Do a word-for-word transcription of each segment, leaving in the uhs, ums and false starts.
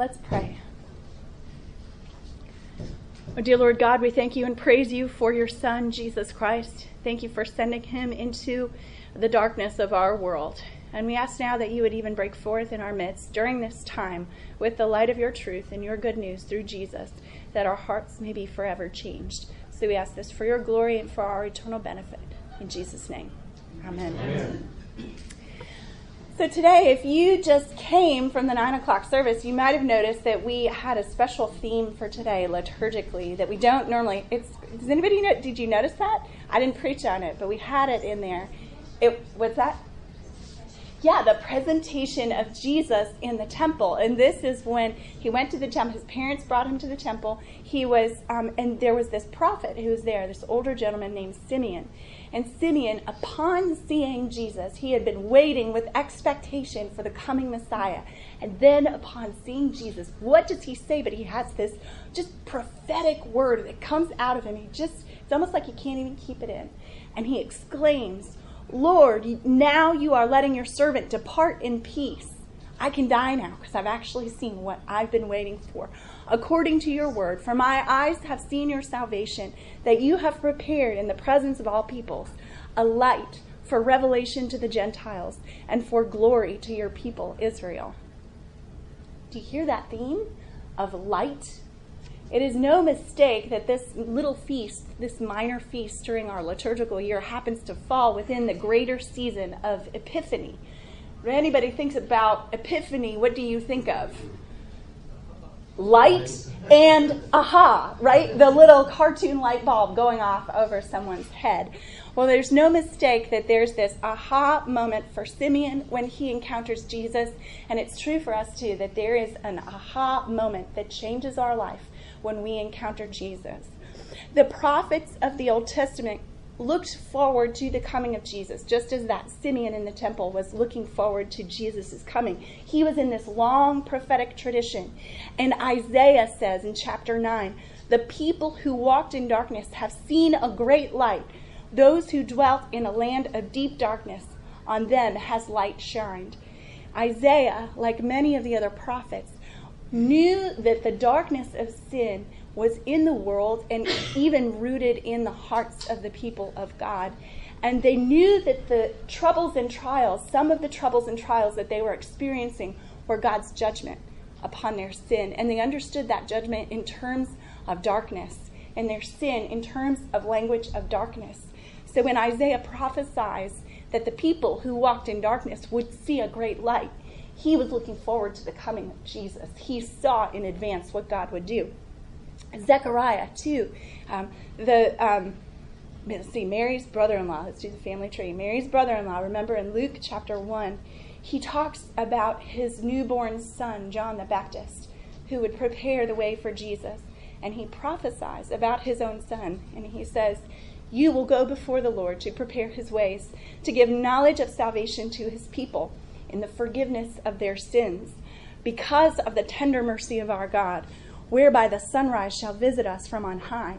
Let's pray. Oh, dear Lord God, we thank you and praise you for your Son, Jesus Christ. Thank you for sending him into the darkness of our world. And we ask now that you would even break forth in our midst during this time with the light of your truth and your good news through Jesus, that our hearts may be forever changed. So we ask this for your glory and for our eternal benefit. In Jesus' name, amen. Amen. So today, if you just came from the nine o'clock service, you might have noticed that we had a special theme for today liturgically that we don't normally. It's, does anybody know? Did you notice that? I didn't preach on it, but we had it in there. It what's that? Yeah, the presentation of Jesus in the temple. And this is when he went to the temple. His parents brought him to the temple. He was, um, and there was this prophet who was there, this older gentleman named Simeon. And Simeon, upon seeing Jesus, he had been waiting with expectation for the coming Messiah. And then upon seeing Jesus, what does he say? But he has this just prophetic word that comes out of him. He just, it's almost like he can't even keep it in. And he exclaims, "Lord, now you are letting your servant depart in peace. I can die now because I've actually seen what I've been waiting for. According to your word, for my eyes have seen your salvation, that you have prepared in the presence of all peoples, a light for revelation to the Gentiles and for glory to your people, Israel." Do you hear that theme of light? It is no mistake that this little feast, this minor feast during our liturgical year, happens to fall within the greater season of Epiphany. When anybody thinks about Epiphany, what do you think of? Light and aha, right? The little cartoon light bulb going off over someone's head. Well, there's no mistake that there's this aha moment for Simeon when he encounters Jesus, and it's true for us too that there is an aha moment that changes our life when we encounter Jesus. The prophets of the Old Testament looked forward to the coming of Jesus, just as that Simeon in the temple was looking forward to Jesus' coming. He was in this long prophetic tradition. And Isaiah says in chapter nine, "The people who walked in darkness have seen a great light. Those who dwelt in a land of deep darkness, on them has light shined." Isaiah, like many of the other prophets, knew that the darkness of sin was in the world and even rooted in the hearts of the people of God. And they knew that the troubles and trials, some of the troubles and trials that they were experiencing, were God's judgment upon their sin. And they understood that judgment in terms of darkness, and their sin in terms of language of darkness. So when Isaiah prophesies that the people who walked in darkness would see a great light, he was looking forward to the coming of Jesus. He saw in advance what God would do. Zechariah too, um, the um, let's see, Mary's brother-in-law. Let's do the family tree. Mary's brother-in-law. Remember in Luke chapter one, he talks about his newborn son, John the Baptist, who would prepare the way for Jesus, and he prophesies about his own son, and he says, "You will go before the Lord to prepare his ways, to give knowledge of salvation to his people, in the forgiveness of their sins, because of the tender mercy of our God, whereby the sunrise shall visit us from on high,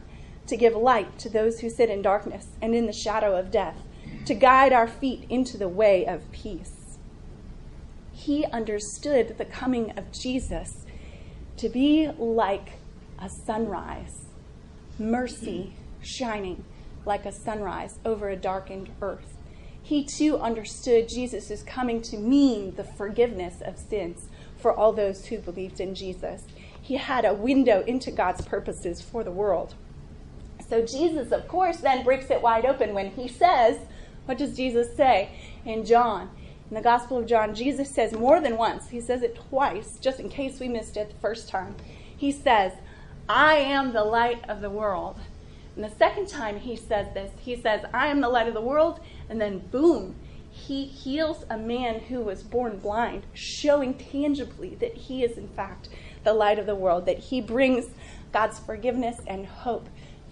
to give light to those who sit in darkness and in the shadow of death, to guide our feet into the way of peace." He understood the coming of Jesus to be like a sunrise, mercy shining like a sunrise over a darkened earth. He too understood Jesus' coming to mean the forgiveness of sins for all those who believed in Jesus. He had a window into God's purposes for the world. So Jesus, of course, then breaks it wide open when he says, what does Jesus say in John? In the Gospel of John, Jesus says more than once, he says it twice, just in case we missed it the first time. He says, "I am the light of the world." And the second time he says this, he says, "I am the light of the world," and then boom, he heals a man who was born blind, showing tangibly that he is in fact the light of the world, that he brings God's forgiveness and hope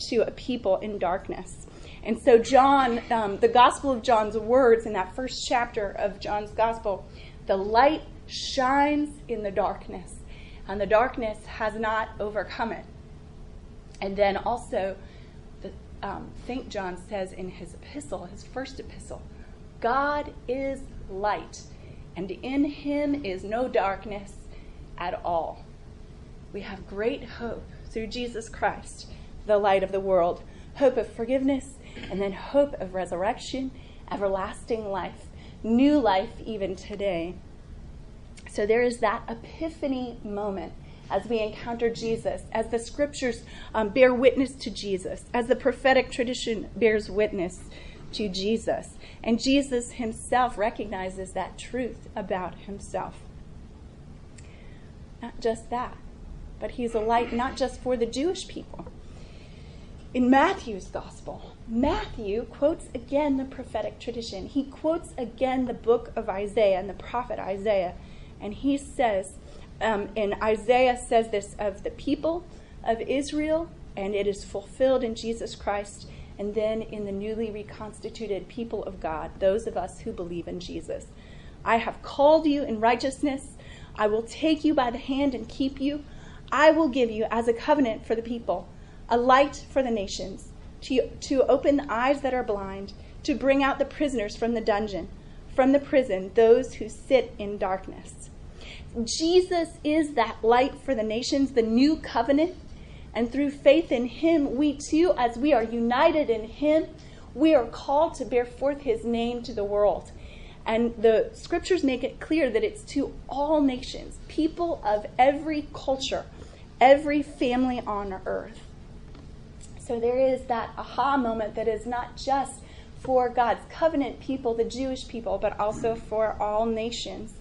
to a people in darkness. And so John, um, the Gospel of John's words in that first chapter of John's Gospel, "The light shines in the darkness, and the darkness has not overcome it." And then also, Um, Saint John says in his epistle, his first epistle, "God is light, and in him is no darkness at all." We have great hope through Jesus Christ, the light of the world, hope of forgiveness, and then hope of resurrection, everlasting life, new life even today. So there is that epiphany moment as we encounter Jesus, as the scriptures um, bear witness to Jesus, as the prophetic tradition bears witness to Jesus. And Jesus himself recognizes that truth about himself. Not just that, but he's a light not just for the Jewish people. In Matthew's gospel, Matthew quotes again the prophetic tradition. He quotes again the book of Isaiah and the prophet Isaiah. And he says, um, and Isaiah says this of the people of Israel, and it is fulfilled in Jesus Christ, and then in the newly reconstituted people of God, those of us who believe in Jesus. I have called you in righteousness. I will take you by the hand and keep you. I will give you as a covenant for the people, a light for the nations, to, to open the eyes that are blind, to bring out the prisoners from the dungeon, from the prison, those who sit in darkness. Jesus is that light for the nations, the new covenant, and through faith in him, we too, as we are united in him, we are called to bear forth his name to the world. And the scriptures make it clear that it's to all nations, people of every culture, every family on earth. So there is that aha moment that is not just for God's covenant people, the Jewish people, but also for all nations.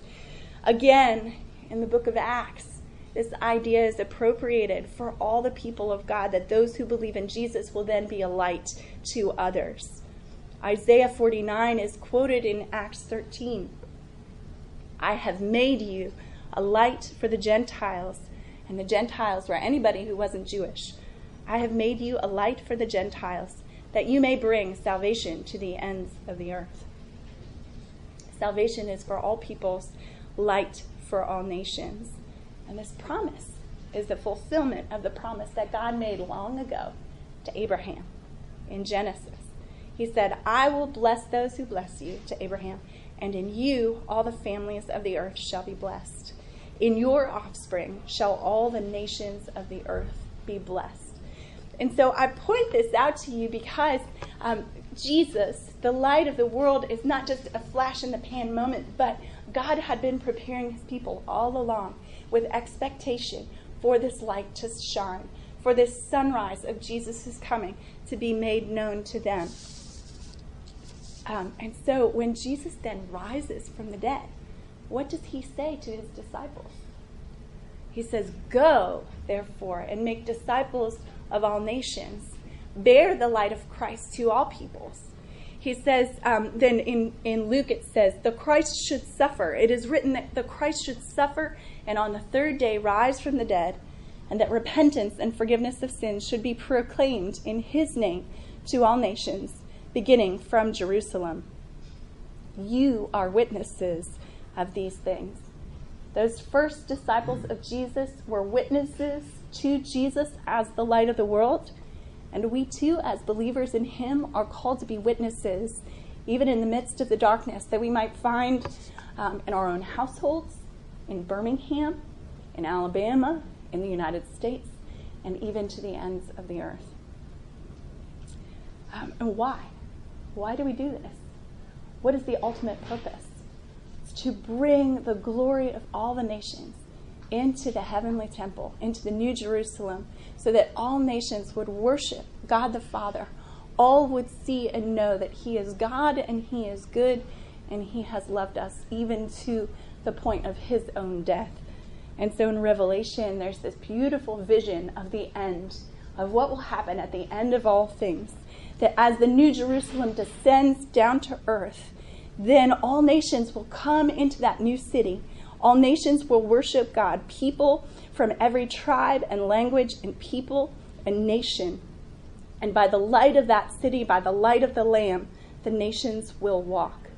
Again, in the book of Acts, this idea is appropriated for all the people of God, that those who believe in Jesus will then be a light to others. Isaiah forty-nine is quoted in Acts thirteen. I have made you a light for the Gentiles. And the Gentiles were anybody who wasn't Jewish. I have made you a light for the Gentiles, that you may bring salvation to the ends of the earth. Salvation is for all peoples, light for all nations. And this promise is the fulfillment of the promise that God made long ago to Abraham in Genesis. He said, I will bless those who bless you, to Abraham, and in you all the families of the earth shall be blessed. In your offspring shall all the nations of the earth be blessed. And so I point this out to you because um, Jesus, the light of the world, is not just a flash in the pan moment, but God had been preparing his people all along with expectation for this light to shine, for this sunrise of Jesus' coming to be made known to them. Um, and so when Jesus then rises from the dead, what does he say to his disciples? He says, go, therefore, and make disciples of all nations, bear the light of Christ to all peoples. He says, um, then in, in Luke it says, the Christ should suffer. It is written that the Christ should suffer and on the third day rise from the dead, and that repentance and forgiveness of sins should be proclaimed in his name to all nations, beginning from Jerusalem. You are witnesses of these things. Those first disciples of Jesus were witnesses to Jesus as the light of the world, and we too, as believers in him, are called to be witnesses, even in the midst of the darkness that we might find um, in our own households, in Birmingham, in Alabama, in the United States, and even to the ends of the earth. Um, and why? Why do we do this? What is the ultimate purpose? It's to bring the glory of all the nations into the heavenly temple, into the New Jerusalem, so that all nations would worship God the Father. All would see and know that he is God and he is good and he has loved us even to the point of his own death. And so in Revelation, there's this beautiful vision of the end, of what will happen at the end of all things, that as the New Jerusalem descends down to earth, then all nations will come into that new city. All nations will worship God, people from every tribe and language and people and nation. And by the light of that city, by the light of the Lamb, the nations will walk.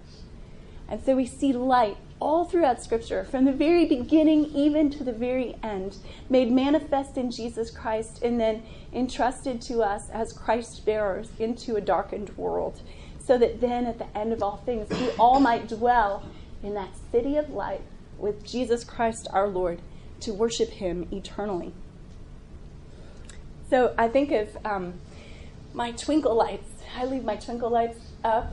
And so we see light all throughout Scripture, from the very beginning even to the very end, made manifest in Jesus Christ and then entrusted to us as Christ bearers into a darkened world, so that then at the end of all things, we all might dwell in that city of light, with Jesus Christ our Lord, to worship him eternally. So I think of um, my twinkle lights. I leave my twinkle lights up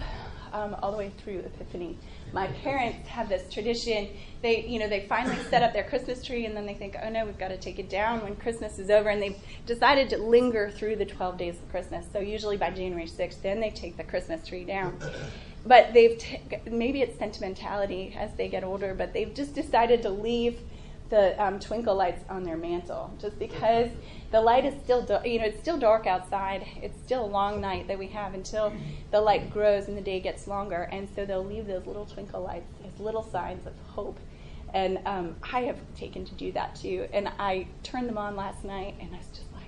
um, all the way through Epiphany. My parents have this tradition. They, you know, they finally set up their Christmas tree, and then they think, oh, no, we've got to take it down when Christmas is over. And they've decided to linger through the twelve days of Christmas. So usually by January sixth, then they take the Christmas tree down. But they've t- maybe it's sentimentality as they get older, but they've just decided to leave the um, twinkle lights on their mantle, just because the light is still, do- you know, it's still dark outside. It's still a long night that we have until the light grows and the day gets longer, and so they'll leave those little twinkle lights as little signs of hope. And um, I have taken to do that too. And I turned them on last night, and I was just like,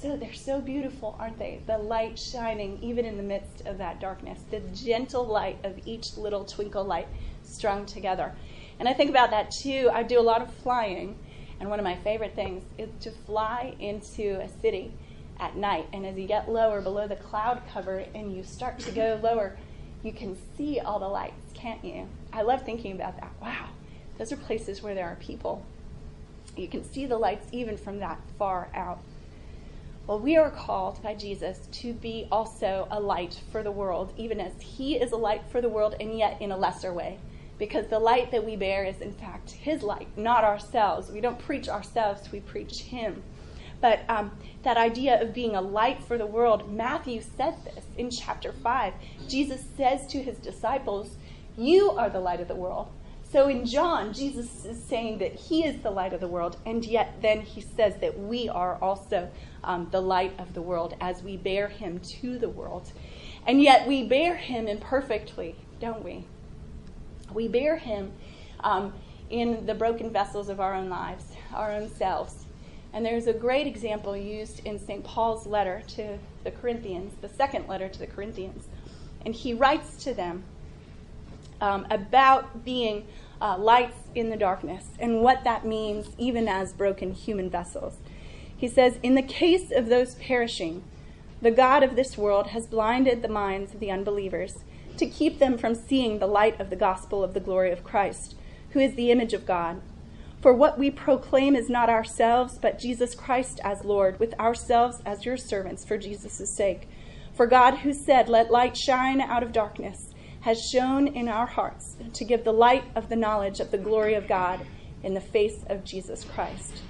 so they're so beautiful, aren't they? The light shining even in the midst of that darkness, the gentle light of each little twinkle light strung together. And I think about that too. I do a lot of flying, and one of my favorite things is to fly into a city at night. And as you get lower below the cloud cover and you start to go lower, you can see all the lights, can't you? I love thinking about that. Wow, those are places where there are people. You can see the lights even from that far out. Well, we are called by Jesus to be also a light for the world, even as he is a light for the world, and yet in a lesser way. Because the light that we bear is, in fact, his light, not ourselves. We don't preach ourselves, we preach him. But um, that idea of being a light for the world, Matthew said this in chapter five. Jesus says to his disciples, you are the light of the world. So in John, Jesus is saying that he is the light of the world, and yet then he says that we are also um, the light of the world as we bear him to the world. And yet we bear him imperfectly, don't we? We bear him um, in the broken vessels of our own lives, our own selves. And there's a great example used in Saint Paul's letter to the Corinthians, the second letter to the Corinthians. And he writes to them um, about being uh, lights in the darkness and what that means even as broken human vessels. He says, in the case of those perishing, the God of this world has blinded the minds of the unbelievers to keep them from seeing the light of the gospel of the glory of Christ, who is the image of God. For what we proclaim is not ourselves, but Jesus Christ as Lord, with ourselves as your servants for Jesus' sake. For God, who said, let light shine out of darkness, has shone in our hearts to give the light of the knowledge of the glory of God in the face of Jesus Christ.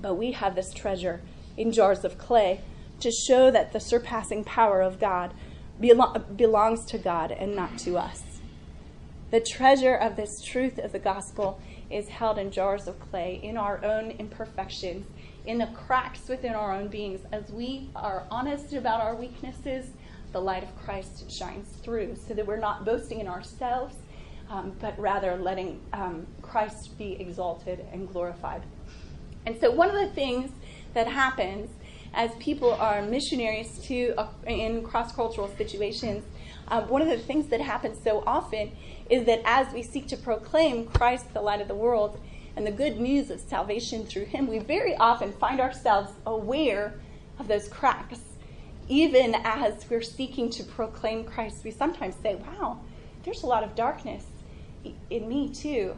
But we have this treasure in jars of clay to show that the surpassing power of God belongs to God and not to us. The treasure of this truth of the gospel is held in jars of clay, in our own imperfections, in the cracks within our own beings. As we are honest about our weaknesses, the light of Christ shines through, so that we're not boasting in ourselves, um, but rather letting um, Christ be exalted and glorified. And so one of the things that happens as people are missionaries to uh, in cross-cultural situations, um, one of the things that happens so often is that as we seek to proclaim Christ, the light of the world, and the good news of salvation through him, we very often find ourselves aware of those cracks. Even as we're seeking to proclaim Christ, we sometimes say, wow, there's a lot of darkness in me too.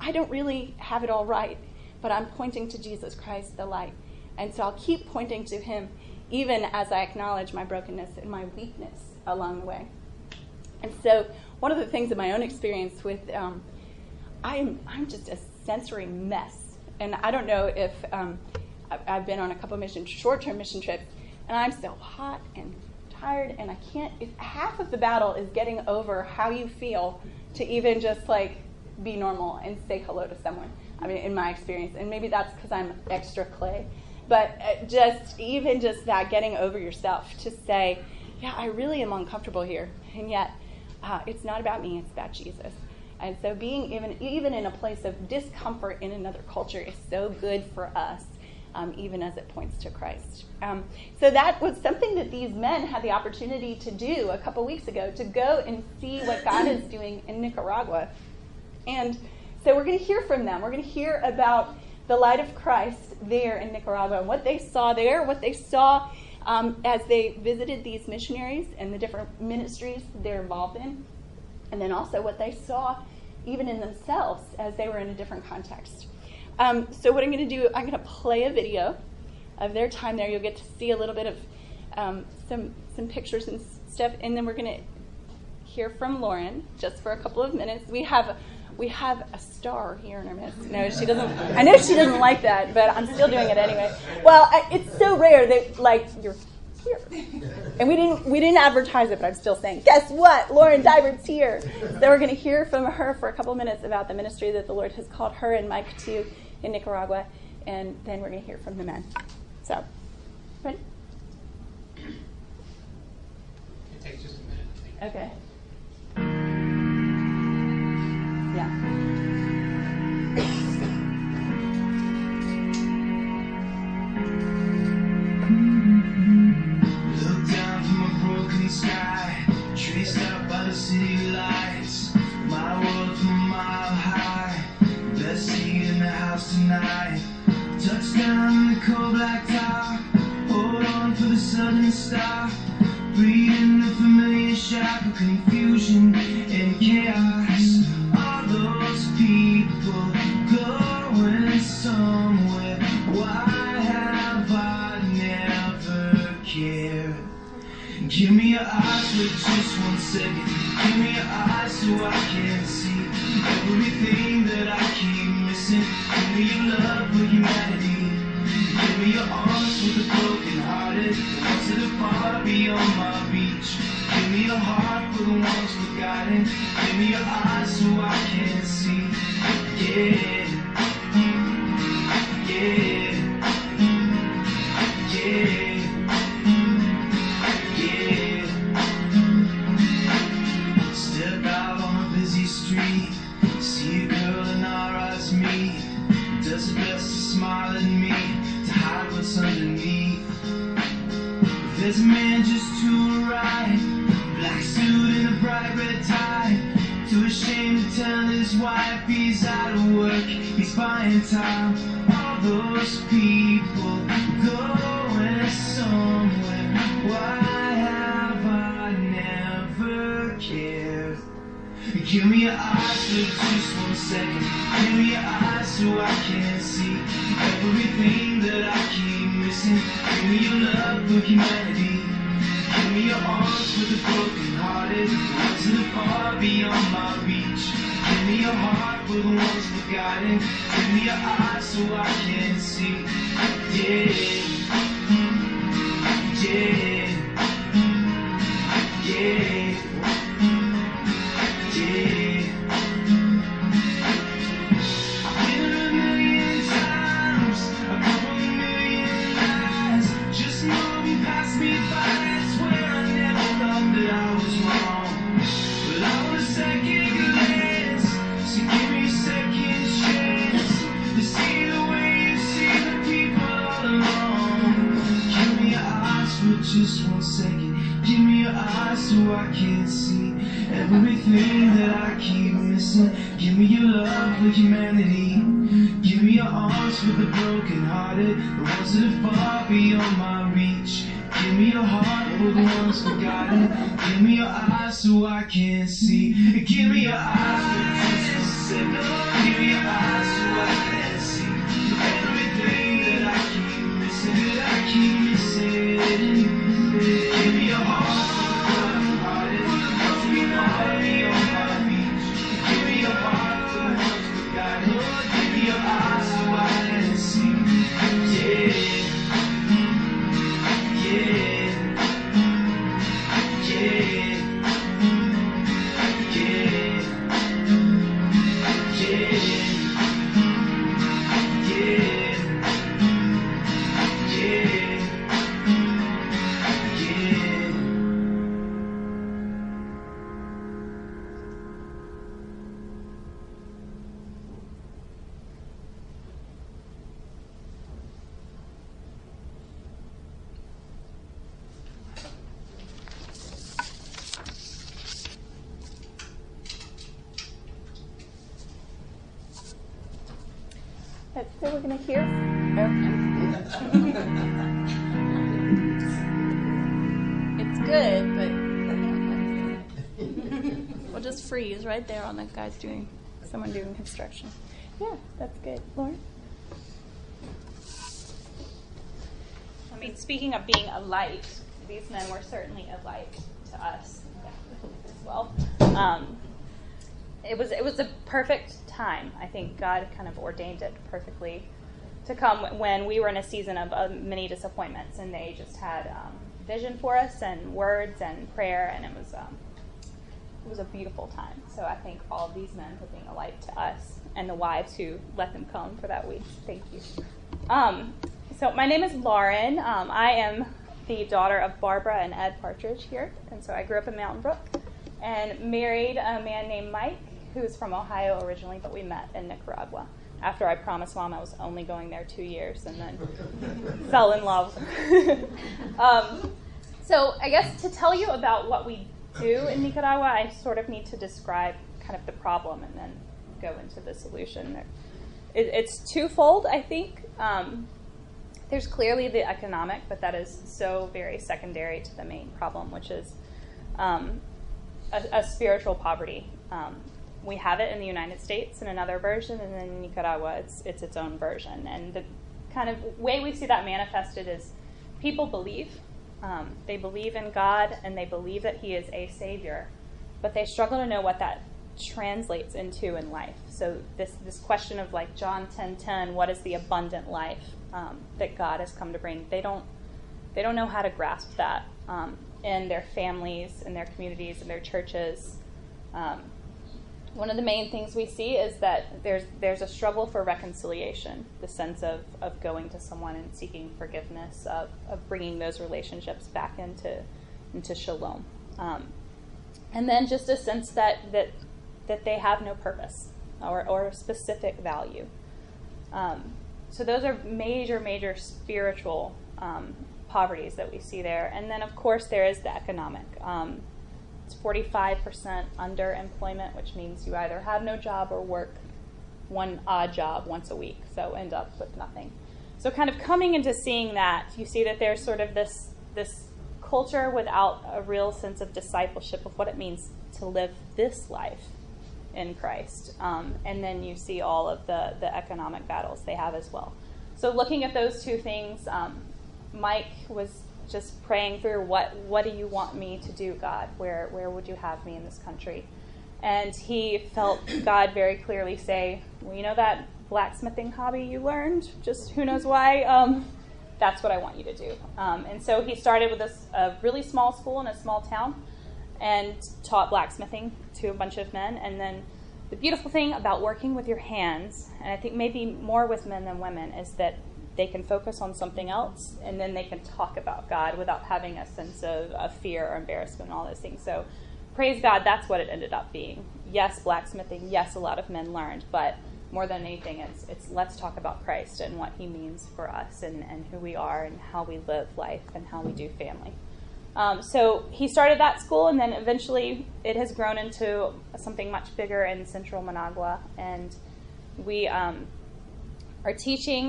I don't really have it all right, but I'm pointing to Jesus Christ, the light. And so I'll keep pointing to him, even as I acknowledge my brokenness and my weakness along the way. And so one of the things in my own experience with, um, I'm I'm just a sensory mess. And I don't know if um, I've been on a couple of mission, short-term mission trips, and I'm so hot and tired, and I can't, if half of the battle is getting over how you feel to even just like be normal and say hello to someone, I mean, in my experience. And maybe that's because I'm extra clay. But just even just that getting over yourself to say, yeah, I really am uncomfortable here. And yet uh, it's not about me, it's about Jesus. And so being even even in a place of discomfort in another culture is so good for us, um, even as it points to Christ. Um, so that was something that these men had the opportunity to do a couple weeks ago, to go and see what God is doing in Nicaragua. And so we're going to hear from them. We're going to hear about the light of Christ there in Nicaragua, and what they saw there, what they saw um, as they visited these missionaries and the different ministries they're involved in, and then also what they saw even in themselves as they were in a different context. Um, so what I'm going to do, I'm going to play a video of their time there. You'll get to see a little bit of um, some some pictures and stuff, and then we're going to hear from Lauren just for a couple of minutes. We have we have a star here in our midst. No, she doesn't. I know she doesn't like that, but I'm still doing it anyway. Well, I, it's so rare that like you're here, and we didn't we didn't advertise it, but I'm still saying, guess what? Lauren Divert's here. So we're going to hear from her for a couple of minutes about the ministry that the Lord has called her and Mike to in Nicaragua, and then we're going to hear from the men. So, ready? It takes just a minute. Okay. Yeah. Right there on that guy's doing, someone doing construction. Yeah, that's good. Lauren? speaking of being a light, these men were certainly a light to us as well. Um, it was it was a perfect time. I think God kind of ordained it perfectly to come when we were in a season of uh, many disappointments, and they just had um, vision for us and words and prayer, and it was um, it was a beautiful time. So I thank all of these men for being a light to us, and the wives who let them come for that week. Thank you. Um, so my name is Lauren. Um, I am the daughter of Barbara and Ed Partridge here, and so I grew up in Mountain Brook and married a man named Mike, who's from Ohio originally, but we met in Nicaragua. After I promised Mom I was only going there two years, and then fell in love. um, so I guess to tell you about what we do in Nicaragua, I sort of need to describe kind of the problem and then go into the solution. It, it's twofold, I think. Um, there's clearly the economic, but that is so very secondary to the main problem, which is um, a, a spiritual poverty. Um, We have it in the United States in another version, and then in Nicaragua, it's it's its own version. And the kind of way we see that manifested is people believe. Um, they believe in God, and they believe that he is a savior, but they struggle to know what that translates into in life. So this this question of, like, John ten ten, what is the abundant life um, that God has come to bring? They don't, they don't know how to grasp that um, in their families, in their communities, in their churches. Um, One of the main things we see is that there's there's a struggle for reconciliation, the sense of, of going to someone and seeking forgiveness, of, of bringing those relationships back into into shalom. Um, and then just a sense that that, that they have no purpose or, or specific value. Um, so those are major, major spiritual um, poverties that we see there. And then, of course, there is the economic. Um, It's forty-five percent underemployment, which means you either have no job or work one odd job once a week, so end up with nothing. So kind of coming into seeing that, you see that there's sort of this this culture without a real sense of discipleship of what it means to live this life in Christ. Um, and then you see all of the, the economic battles they have as well. So looking at those two things, um, Mike was just praying through what what do you want me to do, God? Where where would you have me in this country? And he felt God very clearly say, well, you know that blacksmithing hobby you learned, just who knows why? Um, that's what I want you to do. Um, and so he started with a, a really small school in a small town and taught blacksmithing to a bunch of men. And then the beautiful thing about working with your hands, and I think maybe more with men than women, is that they can focus on something else, and then they can talk about God without having a sense of, of fear or embarrassment and all those things. So praise God, that's what it ended up being. Yes, blacksmithing, yes, a lot of men learned, but more than anything, it's it's let's talk about Christ and what he means for us, and, and who we are and how we live life and how we do family. Um, so he started that school, and then eventually it has grown into something much bigger in central Managua, and we um, are teaching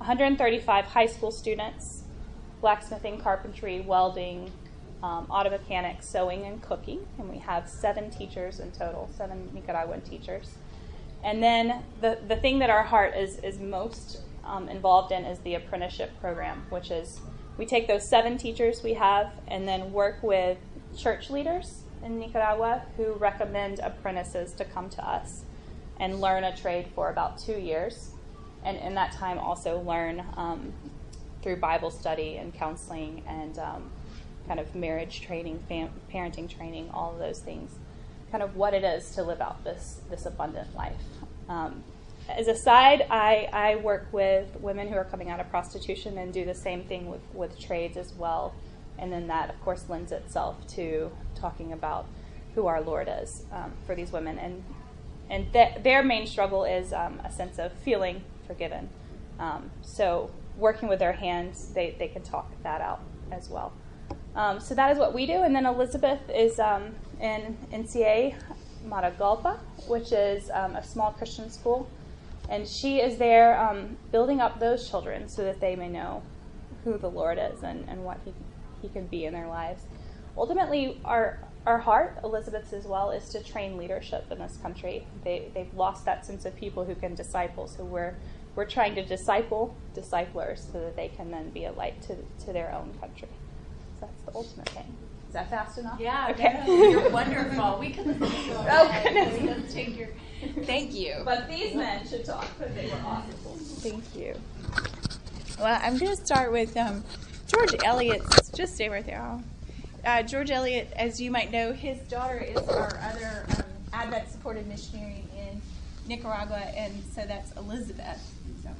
one hundred thirty-five high school students, blacksmithing, carpentry, welding, um, auto mechanics, sewing, and cooking. And we have seven teachers in total, seven Nicaraguan teachers. And then the, the thing that our heart is, is most um, involved in is the apprenticeship program, which is we take those seven teachers we have and then work with church leaders in Nicaragua who recommend apprentices to come to us and learn a trade for about two years. And in that time also learn um, through Bible study and counseling and um, kind of marriage training, fam- parenting training, all of those things, kind of what it is to live out this this abundant life. Um, as a side, I, I work with women who are coming out of prostitution and do the same thing with, with trades as well. And then that, of course, lends itself to talking about who our Lord is um, for these women. And, and th- their main struggle is um, a sense of feeling forgiven. Um, so working with their hands, they, they can talk that out as well. Um, so that is what we do. And then Elizabeth is um, in N C A Matagalpa, which is um, a small Christian school. And she is there um, building up those children so that they may know who the Lord is and, and what he, he can be in their lives. Ultimately, our Our heart, Elizabeth's as well, is to train leadership in this country. They, they've lost that sense of people who can disciple, so we're we're trying to disciple disciplers so that they can then be a light to to their own country. So that's the ultimate thing. Is that fast enough? Yeah. Okay. No, you're wonderful. We could. Oh goodness. We could take your. Thank you. But these men should talk because they were awesome. Thank you. Well, I'm going to start with um, George Elliott's. Just stay right there. Uh, George Elliott, as you might know, his daughter is our other um, Advent-supported missionary in Nicaragua, and so that's Elizabeth. So,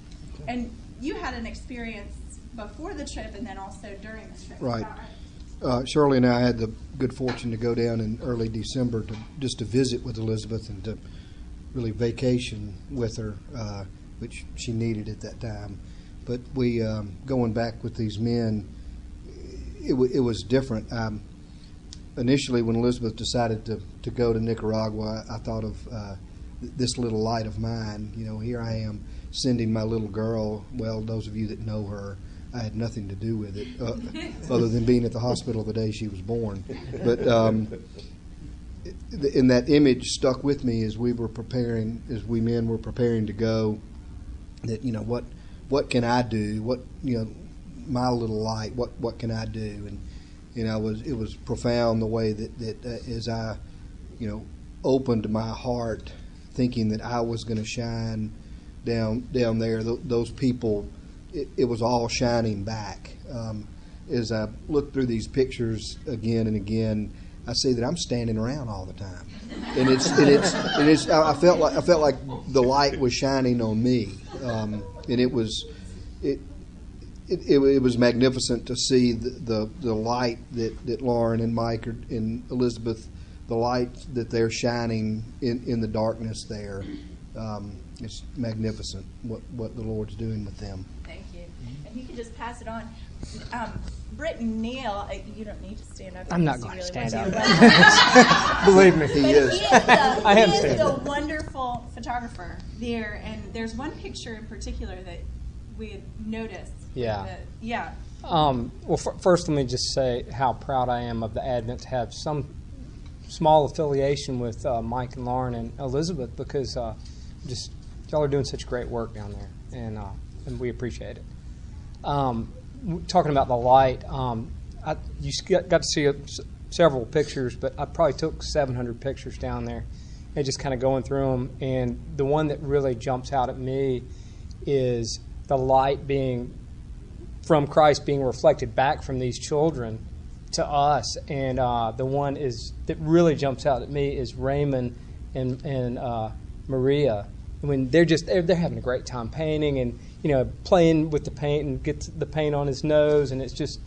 and you had an experience before the trip and then also during the trip. Right. Uh, Shirley and I had the good fortune to go down in early December to just to visit with Elizabeth and to really vacation with her, uh, which she needed at that time. But we um, going back with these men, it, w- it was different. Um, initially, when Elizabeth decided to, to go to Nicaragua, I thought of uh, this little light of mine. You know, here I am sending my little girl. Well, those of you that know her, I had nothing to do with it uh, other than being at the hospital the day she was born. But um, in that image stuck with me as we were preparing, as we men were preparing to go. That you know what. What can I do? What you know, my little light. What what can I do? And you know, it was it was profound the way that that uh, as I, you know, opened my heart, thinking that I was going to shine down down there. Th- those people, it, it was all shining back. Um, as I look through these pictures again and again, I see that I'm standing around all the time, and it's and it's and it's. I felt like I felt like the light was shining on me. Um, And it was, it, it it was magnificent to see the the, the light that, that Lauren and Mike are, and Elizabeth, the light that they're shining in, in the darkness there. Um, it's magnificent what, what the Lord's doing with them. Thank you, and you can just pass it on. Um, Britton Neal, you don't need to stand up. I'm not going really to stand up. Believe me, he is. He is, the, I he am is a wonderful photographer there, and there's one picture in particular that we had noticed. Yeah. That, yeah. Um, well, f- first let me just say how proud I am of the Advent to have some small affiliation with uh, Mike and Lauren and Elizabeth, because uh, just y'all are doing such great work down there, and uh, and we appreciate it. Um, Talking about the light, um, I, you got to see several pictures, but I probably took seven hundred pictures down there and just kind of going through them. And the one that really jumps out at me is the light being from Christ being reflected back from these children to us. And uh, the one is that really jumps out at me is Raymond and, and uh, Maria. When they're just they're, they're having a great time painting and you know playing with the paint and gets the paint on his nose, and it's just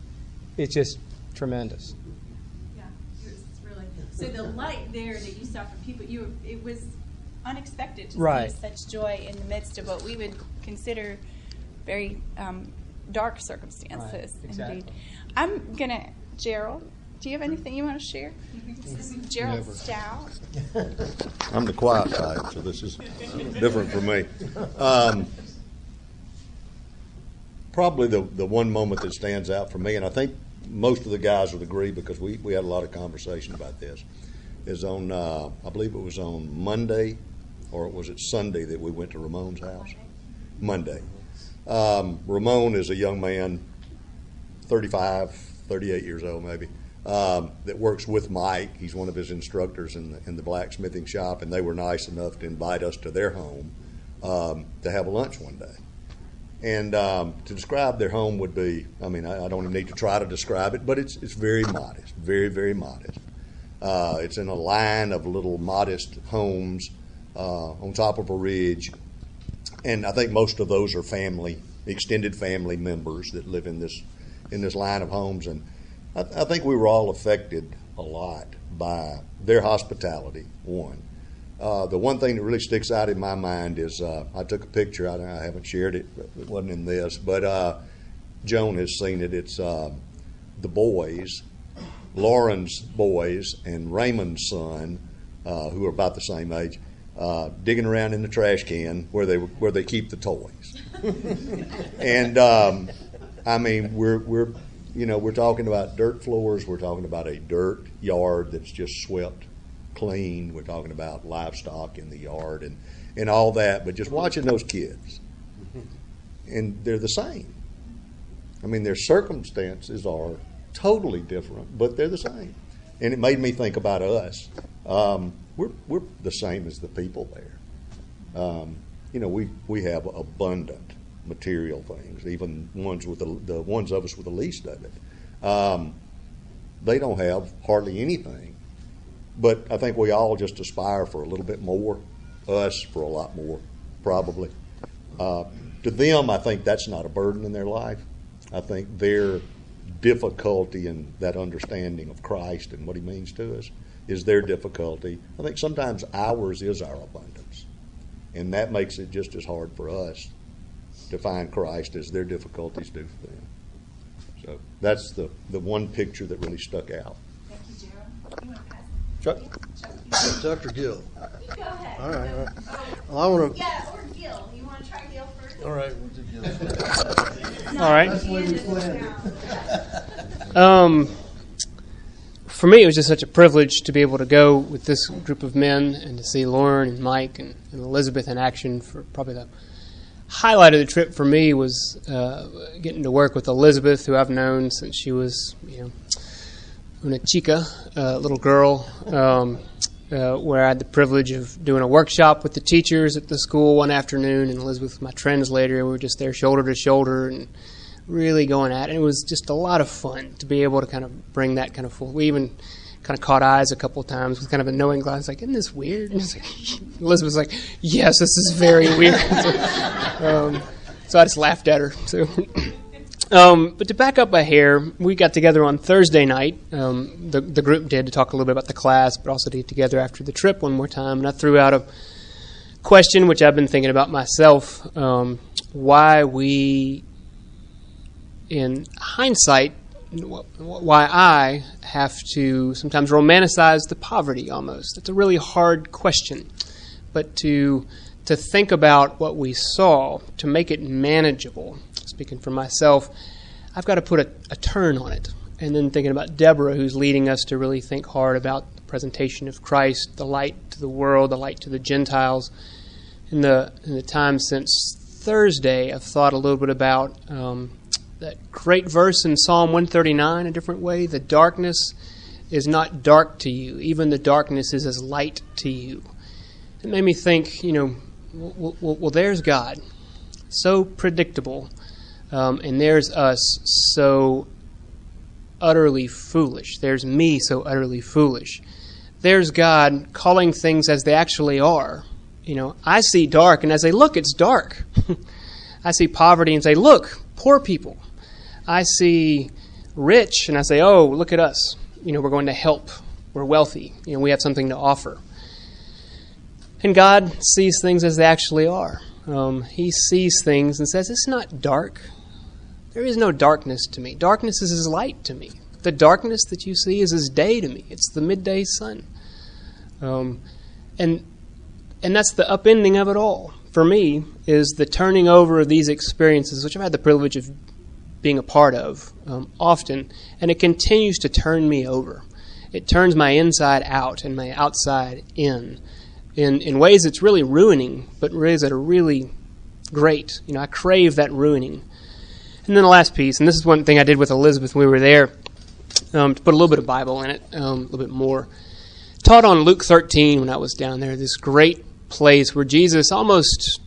it's just tremendous. Yeah, it's really so the light there that you saw from people, you it was unexpected to right. see such joy in the midst of what we would consider very um, dark circumstances. Right. Exactly. Indeed, I'm gonna Gerald. Do you have anything you want to share? This is Gerald Stout. I'm the quiet type, so this is different for me. Um, probably the, the one moment that stands out for me, and I think most of the guys would agree because we, we had a lot of conversation about this, is on, uh, I believe it was on Monday, or was it Sunday that we went to Ramon's house? Monday. Um, Ramon is a young man, thirty-five, thirty-eight years old maybe. Um, that works with Mike. He's one of his instructors in the, in the blacksmithing shop, and they were nice enough to invite us to their home um, to have a lunch one day. And um, to describe their home would be, I mean, I, I don't even need to try to describe it, but it's it's very modest, very, very modest. Uh, it's in a line of little modest homes uh, on top of a ridge, and I think most of those are family, extended family members that live in this in this line of homes, and I, th- I think we were all affected a lot by their hospitality, one. Uh, the one thing that really sticks out in my mind is uh, I took a picture. I, I haven't shared it. It wasn't in this. But uh, Joan has seen it. It's uh, the boys, Lauren's boys and Raymond's son, uh, who are about the same age, uh, digging around in the trash can where they where they keep the toys. And, um, I mean, we're we're... You know, we're talking about dirt floors. We're talking about a dirt yard that's just swept clean. We're talking about livestock in the yard and, and all that. But just watching those kids and they're the same. I mean, their circumstances are totally different, but they're the same. And it made me think about us. Um, we're we're the same as the people there. Um, you know, we we have abundant material things, even ones with the, the ones of us with the least of it. Um, they don't have hardly anything. But I think we all just aspire for a little bit more, us for a lot more, probably. Uh, to them, I think that's not a burden in their life. I think their difficulty in that understanding of Christ and what he means to us is their difficulty. I think sometimes ours is our abundance, and that makes it just as hard for us to find Christ as their difficulties do for them. So that's the, the one picture that really stuck out. Thank you, Gerald. You want to Chuck? Chuck, Doctor Gill. You go ahead. All right. All right. Well, I want to. Yeah, or Gill. You want to try Gill first? All right. We'll do Gill first. All right. That's the way we planned. Um, for me, it was just such a privilege to be able to go with this group of men and to see Lauren and Mike and, and Elizabeth in action. For probably the highlight of the trip for me was uh, getting to work with Elizabeth, who I've known since she was, you know, una chica, a uh, little girl, um, uh, where I had the privilege of doing a workshop with the teachers at the school one afternoon, and Elizabeth was my translator, and we were just there shoulder to shoulder and really going at it. And it was just a lot of fun to be able to kind of bring that kind of full. We even kind of caught eyes a couple of times with kind of a knowing glance, like, isn't this weird? And it's like, Elizabeth's like, yes, this is very weird. so, um, so I just laughed at her. So. Um, but to back up a hair, we got together on Thursday night. Um, the, the group did, to talk a little bit about the class, but also to get together after the trip one more time. And I threw out a question, which I've been thinking about myself, um, why we, in hindsight, why I have to sometimes romanticize the poverty almost. It's a really hard question. But to to think about what we saw, to make it manageable. Speaking for myself, I've got to put a, a turn on it. And then thinking about Deborah, who's leading us to really think hard about the presentation of Christ, the light to the world, the light to the Gentiles. In the in the time since Thursday, I've thought a little bit about um, that great verse in Psalm one thirty-nine a different way. The darkness is not dark to you. Even the darkness is as light to you. It made me think, you know, well, well, well there's God. So predictable. Um, and there's us so utterly foolish. There's me so utterly foolish. There's God calling things as they actually are. You know, I see dark, and I say, look, it's dark. I see poverty and say, look, poor people. I see rich, and I say, oh, look at us. You know, we're going to help. We're wealthy. You know, we have something to offer. And God sees things as they actually are. Um, he sees things and says, it's not dark. There is no darkness to me. Darkness is as light to me. The darkness that you see is as day to me. It's the midday sun. Um, and and that's the upending of it all. For me, is the turning over of these experiences, which I've had the privilege of being a part of um, often, and it continues to turn me over. It turns my inside out and my outside in. In in ways it's really ruining, but in ways that are really great. You know, I crave that ruining. And then the last piece, and this is one thing I did with Elizabeth when we were there, um, to put a little bit of Bible in it, um, a little bit more. Taught on Luke thirteen when I was down there, this great place where Jesus almost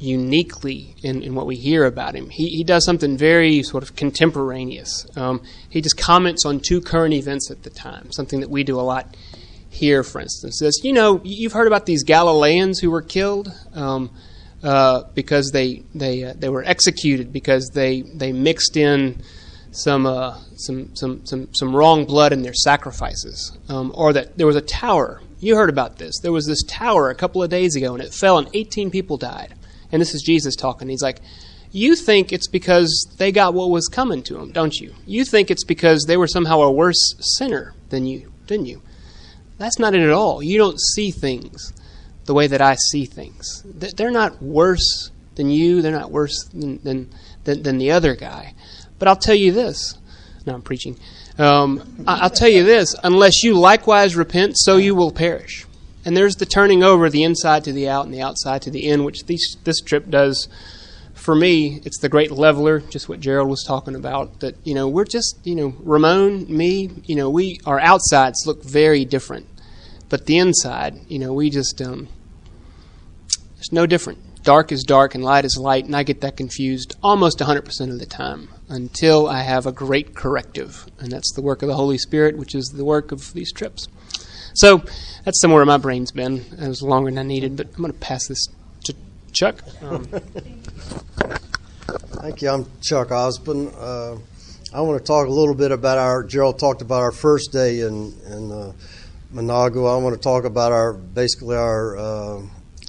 uniquely in, in what we hear about him. He, he does something very sort of contemporaneous. Um, he just comments on two current events at the time, something that we do a lot here, for instance. Says, you know, you've heard about these Galileans who were killed. Um, Uh, because they they uh, they were executed because they, they mixed in some, uh, some some some some wrong blood in their sacrifices, um, or that there was a tower. You heard about this. There was this tower a couple of days ago, and it fell, and eighteen people died. And this is Jesus talking. He's like, "You think it's because they got what was coming to them, don't you? You think it's because they were somehow a worse sinner than you, didn't you? That's not it at all. You don't see things the way that I see things. They're not worse than you. They're not worse than than, than, than the other guy. But I'll tell you this." Now I'm preaching. Um, I'll tell you this. "Unless you likewise repent, so you will perish." And there's the turning over, the inside to the out and the outside to the in, which these, this trip does for me, it's the great leveler, just what Gerald was talking about, that, you know, we're just, you know, Ramon, me, you know, we, our outsides look very different. But the inside, you know, we just, um, it's no different. Dark is dark and light is light, and I get that confused almost one hundred percent of the time until I have a great corrective. And that's the work of the Holy Spirit, which is the work of these trips. So that's somewhere my brain's been. It was longer than I needed, but I'm going to pass this to Chuck. Um. Thank you. I'm Chuck Osborne. Uh, I want to talk a little bit about our, Gerald talked about our first day in, in uh, Managua. I want to talk about our, basically our uh,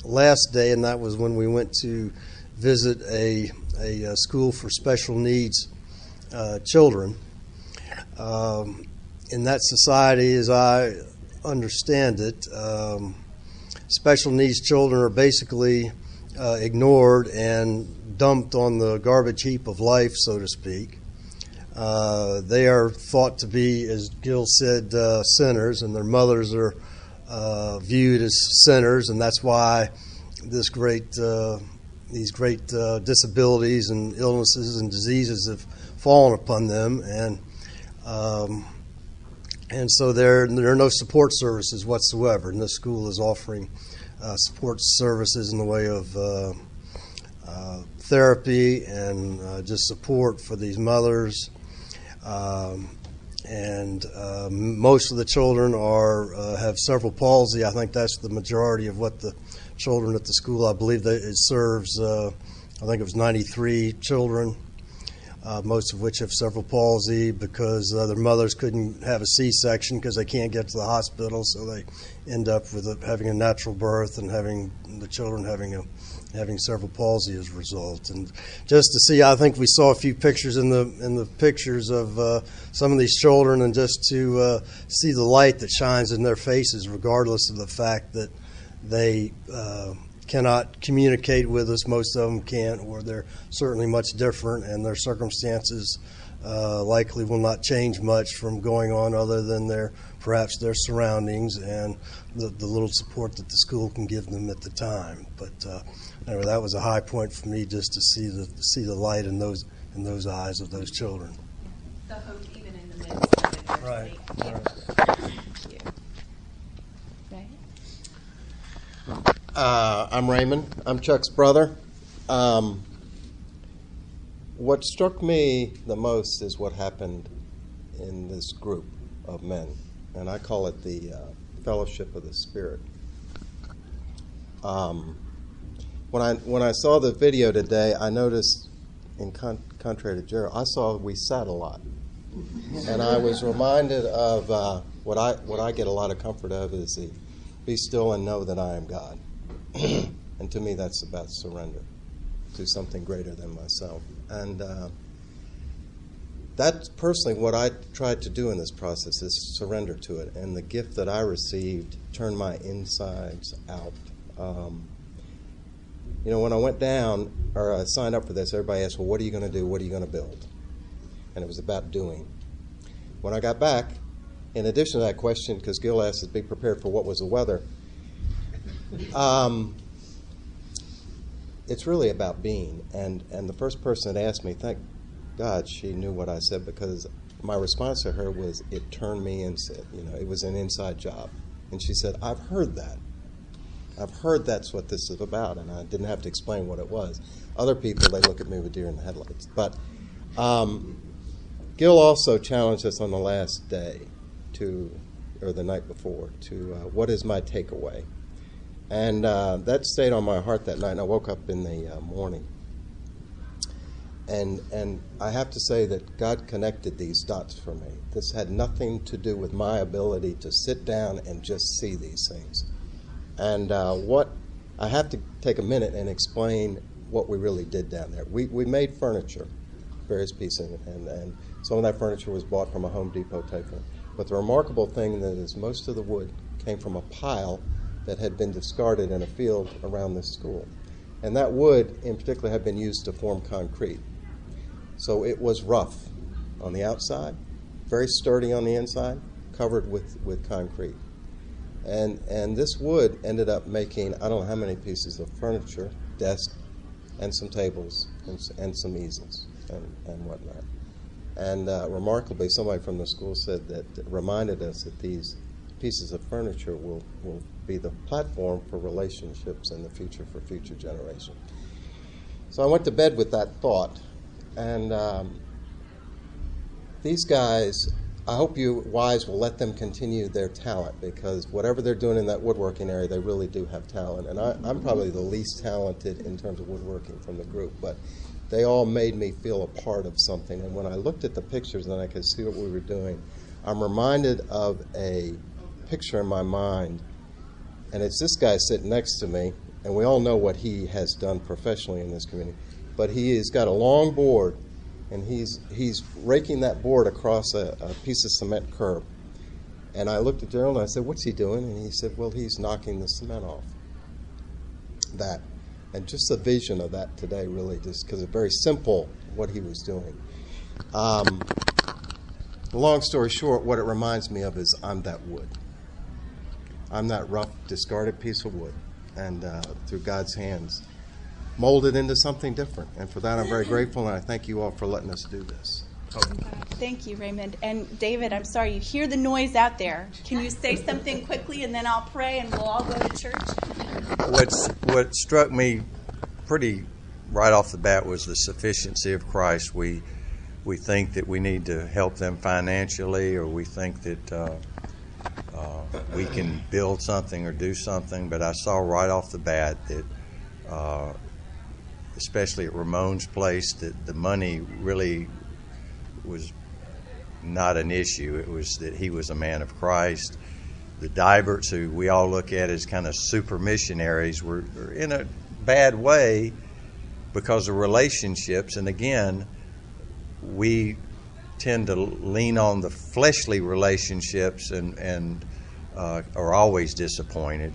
last day, and that was when we went to visit a, a, a school for special needs uh, children. Um, in that society, as I understand it, um, special needs children are basically uh, ignored and dumped on the garbage heap of life, so to speak. Uh, they are thought to be, as Gill said, uh, sinners, and their mothers are uh, viewed as sinners, and that's why this great, uh, these great uh, disabilities and illnesses and diseases have fallen upon them, and um, and so there, there are no support services whatsoever, and this school is offering uh, support services in the way of uh, uh, therapy and uh, just support for these mothers. Um, and uh, most of the children are uh, have cerebral palsy. I think that's the majority of what the children at the school, I believe that it serves, uh, I think it was ninety-three children, uh, most of which have cerebral palsy because uh, their mothers couldn't have a C-section because they can't get to the hospital, so they end up with a, having a natural birth and having the children having a having cerebral palsy as a result. And just to see, I think we saw a few pictures in the in the pictures of uh, some of these children, and just to uh, see the light that shines in their faces, regardless of the fact that they uh, cannot communicate with us, most of them can't, or they're certainly much different, and their circumstances uh, likely will not change much from going on other than their perhaps their surroundings and the, the little support that the school can give them at the time. But uh, anyway, that was a high point for me, just to see the to see the light in those in those eyes of those children. The hope, even in the midst of adversity. Right. Yeah. Yeah. Right. Uh, I'm Raymond. I'm Chuck's brother. Um, what struck me the most is what happened in this group of men, and I call it the uh, Fellowship of the Spirit. Um. When I when I saw the video today, I noticed, in con- contrary to Gerald, I saw we sat a lot, and I was reminded of uh, what I what I get a lot of comfort of is the, be still and know that I am God, and to me that's about surrender to something greater than myself, and uh, that's personally what I tried to do in this process is surrender to it, and the gift that I received turned my insides out. Um, You know, when I went down, or I signed up for this, everybody asked, well, what are you going to do? What are you going to build? And it was about doing. When I got back, in addition to that question, because Gil asked us to be prepared for what was the weather, um, it's really about being. And, and the first person that asked me, thank God she knew what I said, because my response to her was, it turned me inside. You know, it was an inside job. And she said, I've heard that. I've heard that's what this is about, and I didn't have to explain what it was. Other people, they look at me with deer in the headlights. But um, Gil also challenged us on the last day to, or the night before, to uh, what is my takeaway? And uh, that stayed on my heart that night, and I woke up in the uh, morning. And, and I have to say that God connected these dots for me. This had nothing to do with my ability to sit down and just see these things. And uh, what I have to take a minute and explain what we really did down there. We we made furniture, various pieces, and, and some of that furniture was bought from a Home Depot type thing. But the remarkable thing that is most of the wood came from a pile that had been discarded in a field around this school. And that wood, in particular, had been used to form concrete. So it was rough on the outside, very sturdy on the inside, covered with, with concrete. And and this wood ended up making, I don't know how many pieces of furniture, desks, and some tables, and, and some easels and, and whatnot. And uh, remarkably, somebody from the school said that, reminded us that these pieces of furniture will, will be the platform for relationships in the future for future generations. So I went to bed with that thought. And um, these guys, I hope you wise will let them continue their talent, because whatever they're doing in that woodworking area, they really do have talent. And I, I'm probably the least talented in terms of woodworking from the group, but they all made me feel a part of something. And when I looked at the pictures and I could see what we were doing, I'm reminded of a picture in my mind. And it's this guy sitting next to me, and we all know what he has done professionally in this community. But he has got a long board, and he's he's raking that board across a, a piece of cement curb. And I looked at Gerald and I said, "What's he doing?" And he said, "Well, he's knocking the cement off." That, and just the vision of that today, really, just because it's very simple what he was doing. Um, long story short, what it reminds me of is I'm that wood. I'm that rough, discarded piece of wood, and uh, through God's hands, molded into something different. And for that, I'm very grateful, and I thank you all for letting us do this. Oh. Thank you, Raymond. And David, I'm sorry, you hear the noise out there. Can you say something quickly, and then I'll pray, and we'll all go to church? What's, what struck me pretty right off the bat was the sufficiency of Christ. We, we think that we need to help them financially, or we think that uh, uh, we can build something or do something, but I saw right off the bat that uh, especially at Ramon's place, that the money really was not an issue. It was that he was a man of Christ. The Diverts, who we all look at as kind of super missionaries, were, were in a bad way because of relationships. And again, we tend to lean on the fleshly relationships and, and uh, are always disappointed,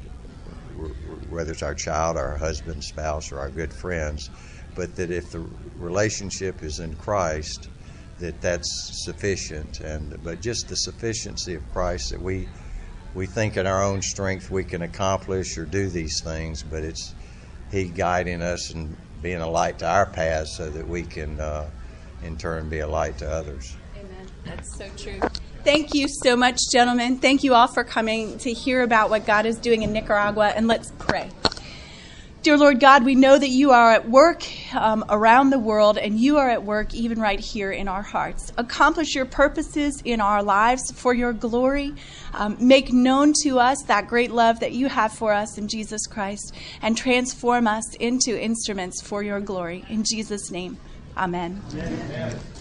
whether it's our child, our husband, spouse, or our good friends, but that if the relationship is in Christ, that that's sufficient. And but just the sufficiency of Christ, that we we think in our own strength we can accomplish or do these things, but it's He guiding us and being a light to our path so that we can uh, in turn be a light to others. Amen. That's so true. Thank you so much, gentlemen. Thank you all for coming to hear about what God is doing in Nicaragua, and let's pray. Dear Lord God, we know that you are at work um, around the world, and you are at work even right here in our hearts. Accomplish your purposes in our lives for your glory. Um, make known to us that great love that you have for us in Jesus Christ, and transform us into instruments for your glory. In Jesus' name, amen. Amen.